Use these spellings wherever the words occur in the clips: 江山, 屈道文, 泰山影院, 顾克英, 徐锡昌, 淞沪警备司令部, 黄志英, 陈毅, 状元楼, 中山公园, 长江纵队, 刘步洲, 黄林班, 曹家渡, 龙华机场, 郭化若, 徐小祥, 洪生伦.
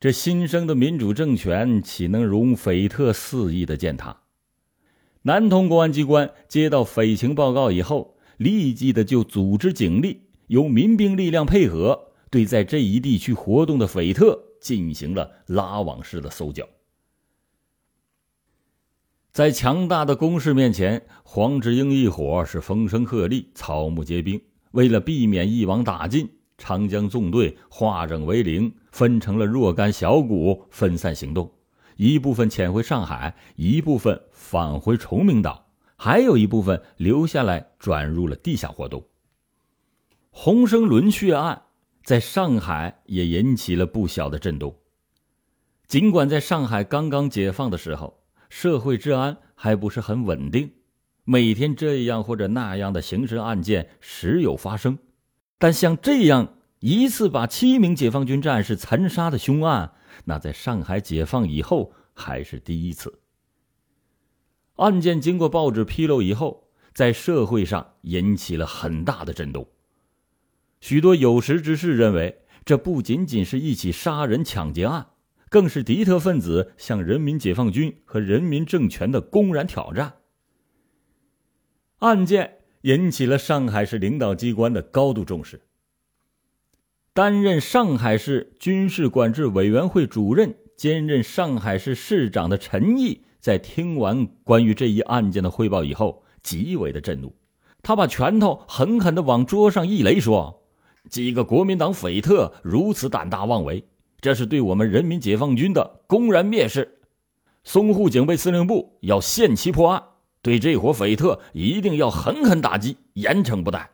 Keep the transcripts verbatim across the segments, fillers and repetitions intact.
这新生的民主政权岂能容匪特肆意的践踏？南通公安机关接到匪情报告以后，立即的就组织警力，由民兵力量配合，对在这一地区活动的匪特进行了拉网式的搜剿。在强大的攻势面前，黄志英一伙是风声鹤唳，草木皆兵。为了避免一网打尽，长江纵队化整为零，分成了若干小股，分散行动。一部分潜回上海，一部分返回崇明岛，还有一部分留下来转入了地下活动。洪生伦血案在上海也引起了不小的震动。尽管在上海刚刚解放的时候，社会治安还不是很稳定，每天这样或者那样的刑事案件时有发生，但像这样一次把七名解放军战士残杀的凶案，那在上海解放以后还是第一次。案件经过报纸披露以后，在社会上引起了很大的震动。许多有识之士认为，这不仅仅是一起杀人抢劫案，更是敌特分子向人民解放军和人民政权的公然挑战。案件引起了上海市领导机关的高度重视。担任上海市军事管制委员会主任，兼任上海市市长的陈毅，在听完关于这一案件的汇报以后，极为的震怒。他把拳头狠狠地往桌上一擂，说：“几个国民党匪特如此胆大妄为，这是对我们人民解放军的公然蔑视。淞沪警备司令部要限期破案，对这伙匪特一定要狠狠打击，严惩不贷。”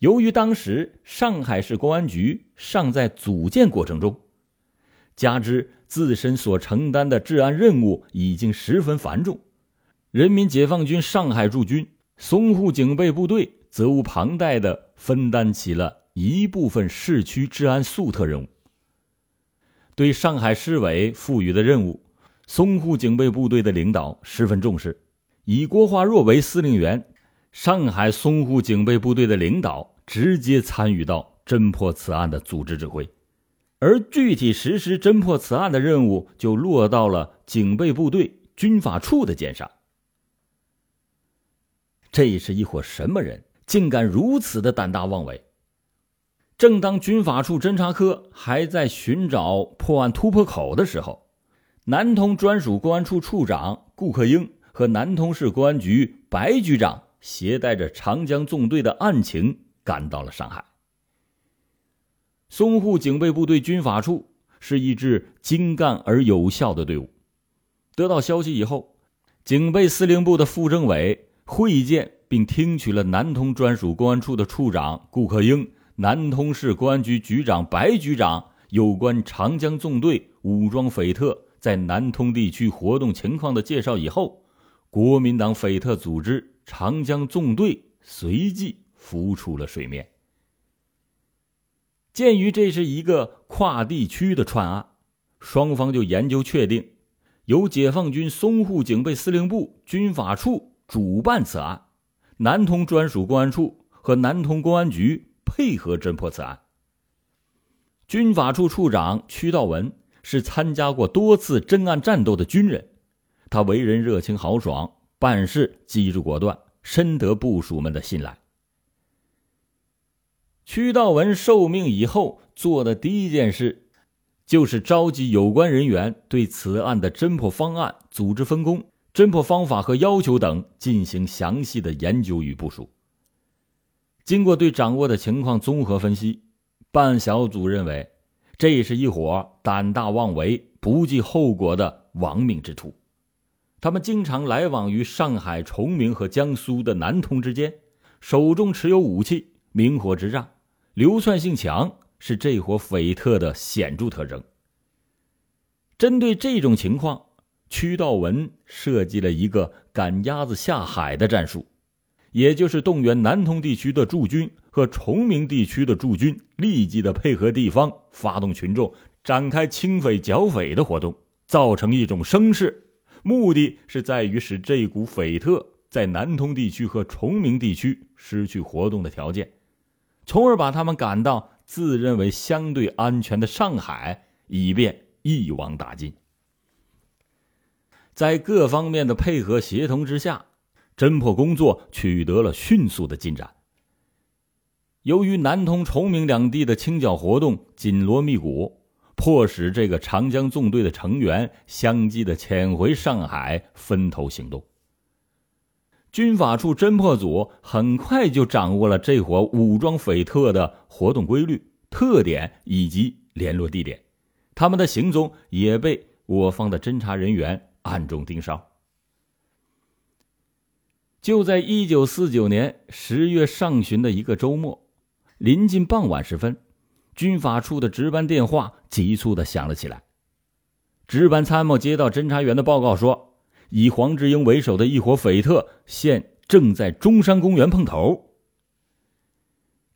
由于当时上海市公安局尚在组建过程中，加之自身所承担的治安任务已经十分繁重，人民解放军上海驻军、淞沪警备部队责无旁贷地分担起了一部分市区治安肃特任务。对上海市委赋予的任务，淞沪警备部队的领导十分重视。以郭化若为司令员，上海淞沪警备部队的领导直接参与到侦破此案的组织指挥，而具体实施侦破此案的任务就落到了警备部队军法处的肩上。这是一伙什么人，竟敢如此的胆大妄为？正当军法处侦查科还在寻找破案突破口的时候，南通专属公安处处长顾克英和南通市公安局白局长携带着长江纵队的案情赶到了上海。淞沪警备部队军法处是一支精干而有效的队伍。得到消息以后，警备司令部的副政委会见并听取了南通专属公安处的处长顾克英、南通市公安局局长白局长有关长江纵队武装匪特在南通地区活动情况的介绍以后，国民党匪特组织长江纵队随即浮出了水面。鉴于这是一个跨地区的串案，双方就研究确定，由解放军淞沪警备司令部军法处主办此案，南通专属公安处和南通公安局配合侦破此案。军法处处长屈道文是参加过多次侦案战斗的军人，他为人热情豪爽，办事机智果断，深得部属们的信赖。屈道文受命以后做的第一件事，就是召集有关人员对此案的侦破方案、组织分工、侦破方法和要求等进行详细的研究与部署。经过对掌握的情况综合分析，办案小组认为，这是一伙胆大妄为、不计后果的亡命之徒。他们经常来往于上海、崇明和江苏的南通之间，手中持有武器，明火执仗，流窜性强，是这伙匪特的显著特征。针对这种情况，屈道文设计了一个赶鸭子下海的战术，也就是动员南通地区的驻军和崇明地区的驻军立即的配合地方，发动群众，展开清匪剿匪的活动，造成一种声势，目的是在于使这股匪特在南通地区和崇明地区失去活动的条件，从而把他们赶到自认为相对安全的上海，以便一网打尽。在各方面的配合协同之下，侦破工作取得了迅速的进展。由于南通、崇明两地的清剿活动紧锣密鼓，迫使这个长江纵队的成员相继的潜回上海分头行动。军法处侦破组很快就掌握了这伙武装匪特的活动规律、特点以及联络地点，他们的行踪也被我方的侦查人员暗中盯梢。就在一九四九年十月上旬的一个周末，临近傍晚时分，军法处的值班电话急促地响了起来。值班参谋接到侦查员的报告说，以黄志英为首的一伙匪特现正在中山公园碰头。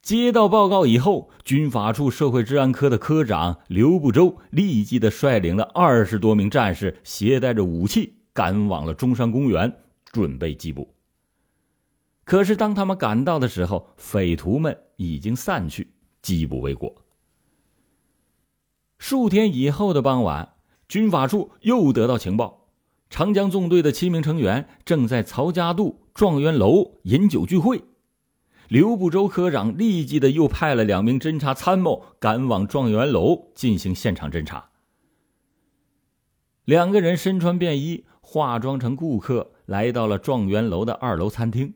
接到报告以后，军法处社会治安科的科长刘步洲立即地率领了二十多名战士，携带着武器赶往了中山公园，准备缉捕。可是当他们赶到的时候，匪徒们已经散去，缉捕未果。数天以后的傍晚，军法处又得到情报，长江纵队的七名成员正在曹家渡状元楼饮酒聚会。刘步洲科长立即的又派了两名侦察参谋赶往状元楼进行现场侦查。两个人身穿便衣，化妆成顾客，来到了状元楼的二楼餐厅。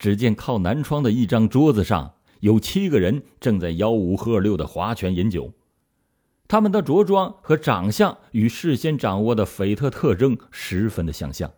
只见靠南窗的一张桌子上有七个人正在吆五喝六的划拳饮酒，他们的着装和长相与事先掌握的匪特特征十分的相像。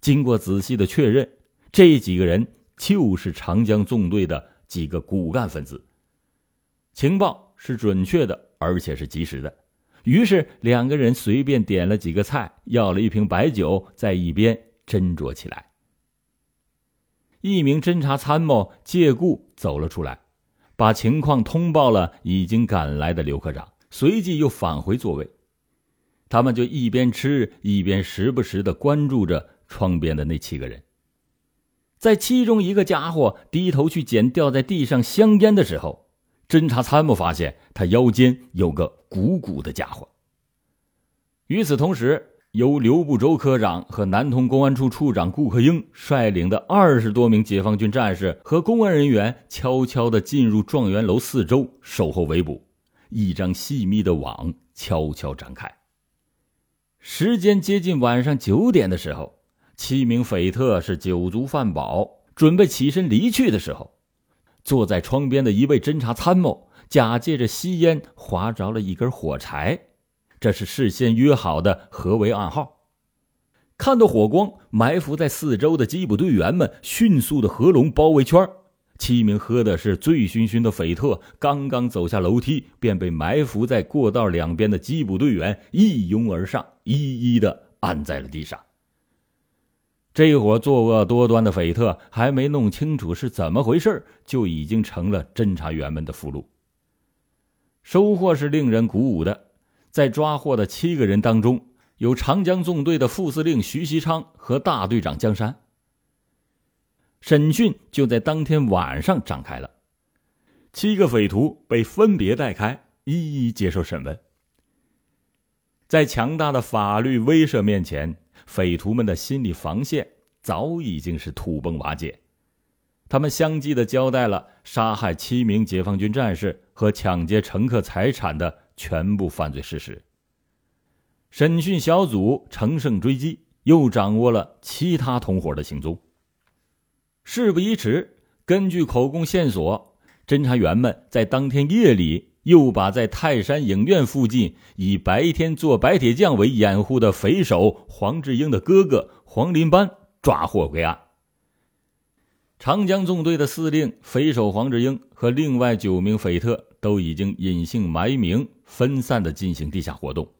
经过仔细的确认，这几个人就是长江纵队的几个骨干分子。情报是准确的，而且是及时的。于是两个人随便点了几个菜，要了一瓶白酒，在一边斟酌起来。一名侦察参谋借故走了出来，把情况通报了已经赶来的刘科长，随即又返回座位。他们就一边吃一边时不时地关注着窗边的那七个人。在其中一个家伙低头去捡掉在地上香烟的时候，侦察参谋发现他腰间有个鼓鼓的家伙。与此同时，由刘步洲科长和南通公安处处长顾克英率领的二十多名解放军战士和公安人员悄悄地进入状元楼四周守候围捕，一张细密的网悄悄展开。时间接近晚上九点的时候，七名匪特是酒足饭饱，准备起身离去的时候，坐在窗边的一位侦察参谋假借着吸烟划着了一根火柴，这是事先约好的合围暗号。看到火光，埋伏在四周的缉捕队员们迅速的合拢包围圈。七名喝的是醉醺醺的匪特刚刚走下楼梯，便被埋伏在过道两边的缉捕队员一拥而上，一一的按在了地上。这伙作恶多端的匪特还没弄清楚是怎么回事，就已经成了侦查员们的俘虏。收获是令人鼓舞的，在抓获的七个人当中，有长江纵队的副司令徐锡昌和大队长江山。审讯就在当天晚上展开了，七个匪徒被分别带开，一一接受审问。在强大的法律威慑面前，匪徒们的心理防线早已经是土崩瓦解。他们相继地交代了杀害七名解放军战士和抢劫乘客财产的全部犯罪事实。审讯小组乘胜追击，又掌握了其他同伙的行踪。事不宜迟，根据口供线索，侦查员们在当天夜里又把在泰山影院附近以白天做白铁匠为掩护的匪首黄志英的哥哥黄林班抓获归案。长江纵队的司令匪首黄志英和另外九名匪特都已经隐姓埋名，分散地进行地下活动。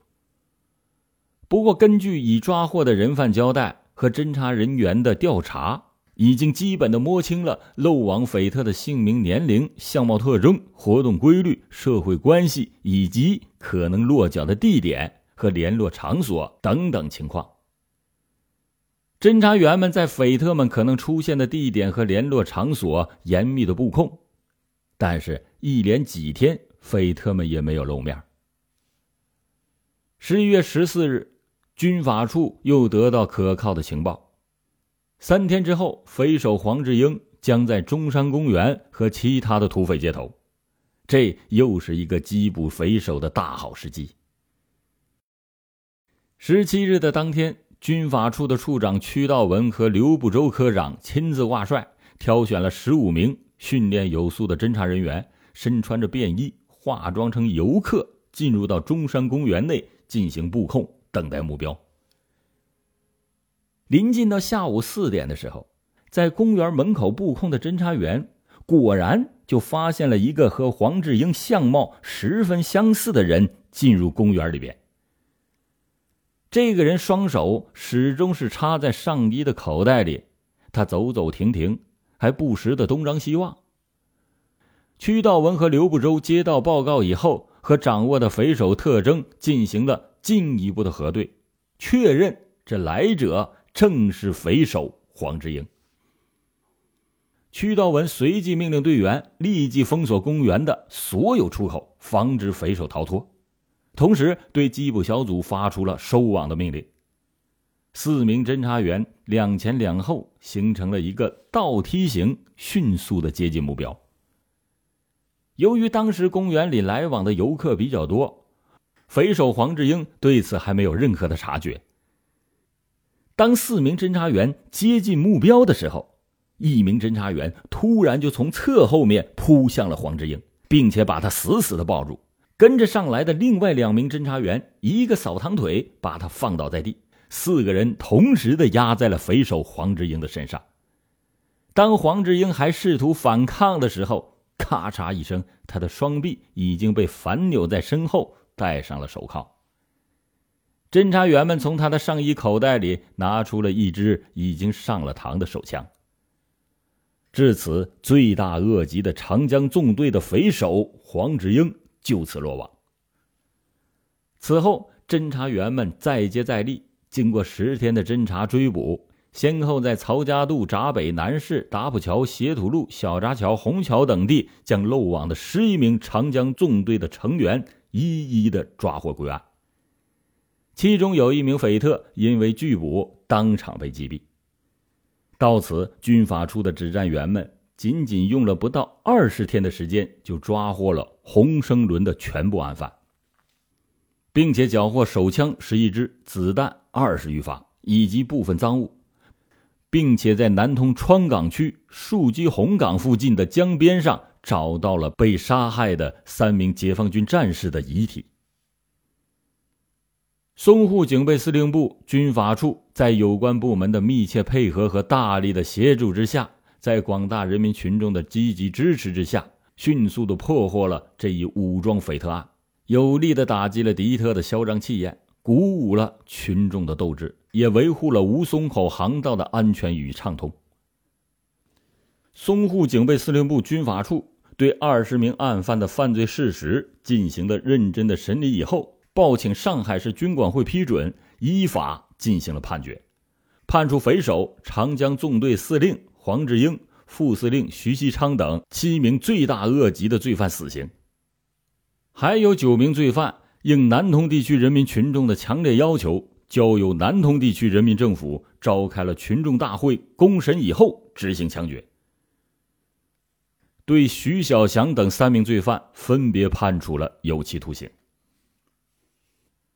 不过根据已抓获的人犯交代和侦查人员的调查，已经基本的摸清了漏网匪特的姓名、年龄、相貌特征、活动规律、社会关系以及可能落脚的地点和联络场所等等情况。侦查员们在匪特们可能出现的地点和联络场所严密的布控，但是一连几天菲特们也没有露面。十一月十四日，军法处又得到可靠的情报，三天之后，匪首黄志英将在中山公园和其他的土匪接头，这又是一个缉捕匪首的大好时机。十七日的当天，军法处的处长屈道文和刘步洲科长亲自挂帅，挑选了十五名训练有素的侦查人员，身穿着便衣，化妆成游客，进入到中山公园内进行布控，等待目标。临近到下午四点的时候，在公园门口布控的侦查员果然就发现了一个和黄志英相貌十分相似的人进入公园里边。这个人双手始终是插在上衣的口袋里，他走走停停，还不时的东张西望。屈道文和刘步洲接到报告以后，和掌握的匪首特征进行了进一步的核对，确认这来者正是匪首黄志英。屈道文随即命令队员立即封锁公园的所有出口，防止匪首逃脱，同时对缉捕小组发出了收网的命令。四名侦查员两前两后，形成了一个倒梯形，迅速的接近目标。由于当时公园里来往的游客比较多，匪首黄志英对此还没有任何的察觉。当四名侦查员接近目标的时候，一名侦查员突然就从侧后面扑向了黄志英，并且把他死死的抱住，跟着上来的另外两名侦查员一个扫堂腿把他放倒在地，四个人同时的压在了匪首黄志英的身上。当黄志英还试图反抗的时候，咔嚓一声，他的双臂已经被反扭在身后，戴上了手铐。侦查员们从他的上衣口袋里拿出了一支已经上了膛的手枪。至此，罪大恶极的长江纵队的匪首黄志英就此落网。此后，侦查员们再接再厉，经过十天的侦查追捕，先后在曹家渡、闸北、南市、打浦桥、斜土路、小闸桥、虹桥等地，将漏网的十一名长江纵队的成员一一的抓获归案。其中有一名匪特因为拒捕，当场被击毙。到此，军法处的指战员们仅仅用了不到二十天的时间，就抓获了洪生伦的全部案犯，并且缴获手枪十一支、子弹二十余发以及部分赃物。并且在南通川港区树基红港附近的江边上找到了被杀害的三名解放军战士的遗体。淞沪警备司令部军法处在有关部门的密切配合和大力的协助之下，在广大人民群众的积极支持之下，迅速的破获了这一武装匪特案，有力的打击了敌特的嚣张气焰，鼓舞了群众的斗志，也维护了吴淞口航道的安全与畅通。淞沪警备司令部军法处对二十名案犯的犯罪事实进行了认真的审理以后，报请上海市军管会批准，依法进行了判决，判处匪首长江纵队司令黄志英、副司令徐锡昌等七名罪大恶极的罪犯死刑，还有九名罪犯。应南通地区人民群众的强烈要求，交由南通地区人民政府召开了群众大会公审以后执行枪决。对徐小祥等三名罪犯分别判处了有期徒刑。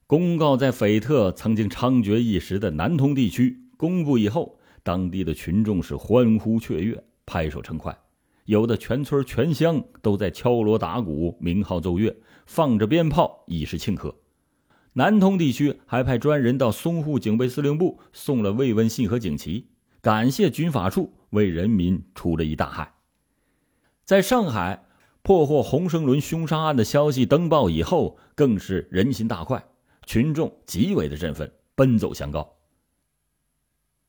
公告在匪特曾经猖獗一时的南通地区公布以后，当地的群众是欢呼雀跃，拍手称快，有的全村全乡都在敲锣打鼓，鸣号奏乐，放着鞭炮以示庆贺。南通地区还派专人到淞沪警备司令部送了慰问信和锦旗，感谢军法处为人民除了一大害。在上海破获洪生伦凶杀案的消息登报以后，更是人心大快，群众极为的振奋，奔走相告。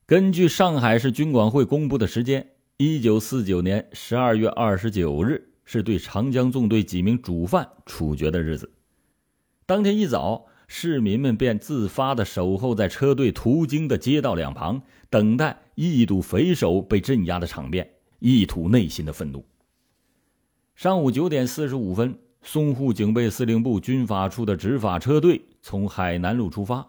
根据上海市军管会公布的时间，一九四九年十二月二十九日是对长江纵队几名主犯处决的日子。当天一早，市民们便自发地守候在车队途经的街道两旁，等待一睹匪首被镇压的场面，一吐内心的愤怒。上午九点四十五分，淞沪警备司令部军法处的执法车队从海南路出发，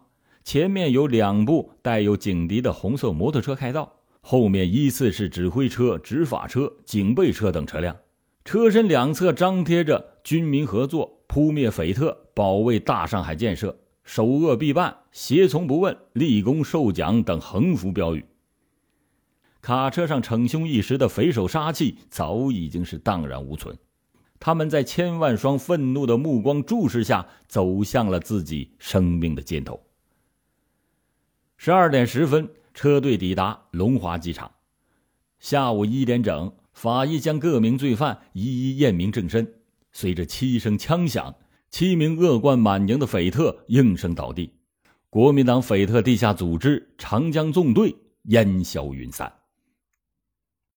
前面有两部带有警笛的红色摩托车开道，后面依次是指挥车、执法车、警备车等车辆。车身两侧张贴着军民合作、扑灭匪特、保卫大上海建设、首恶必办、胁从不问、立功受奖等横幅标语。卡车上逞凶一时的匪首杀气早已经是荡然无存，他们在千万双愤怒的目光注视下走向了自己生命的尽头。十二点十分，车队抵达龙华机场。下午一点整，法医将各名罪犯一一验明正身，随着七声枪响，七名恶贯满盈的匪特应声倒地，国民党匪特地下组织长江纵队烟消云散。